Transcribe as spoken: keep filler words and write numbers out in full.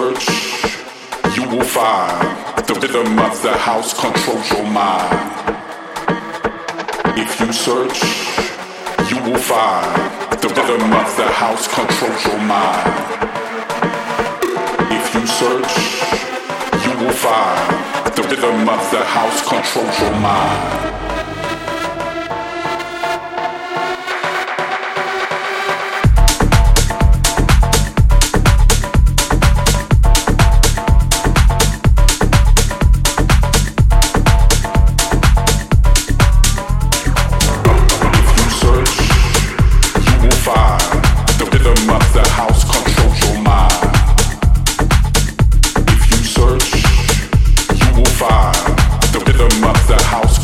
search, you will find the rhythm of the house controls your mind. If you search, you will find the rhythm of the house controls your mind. If you search, you will find the rhythm of the house controls your mind. House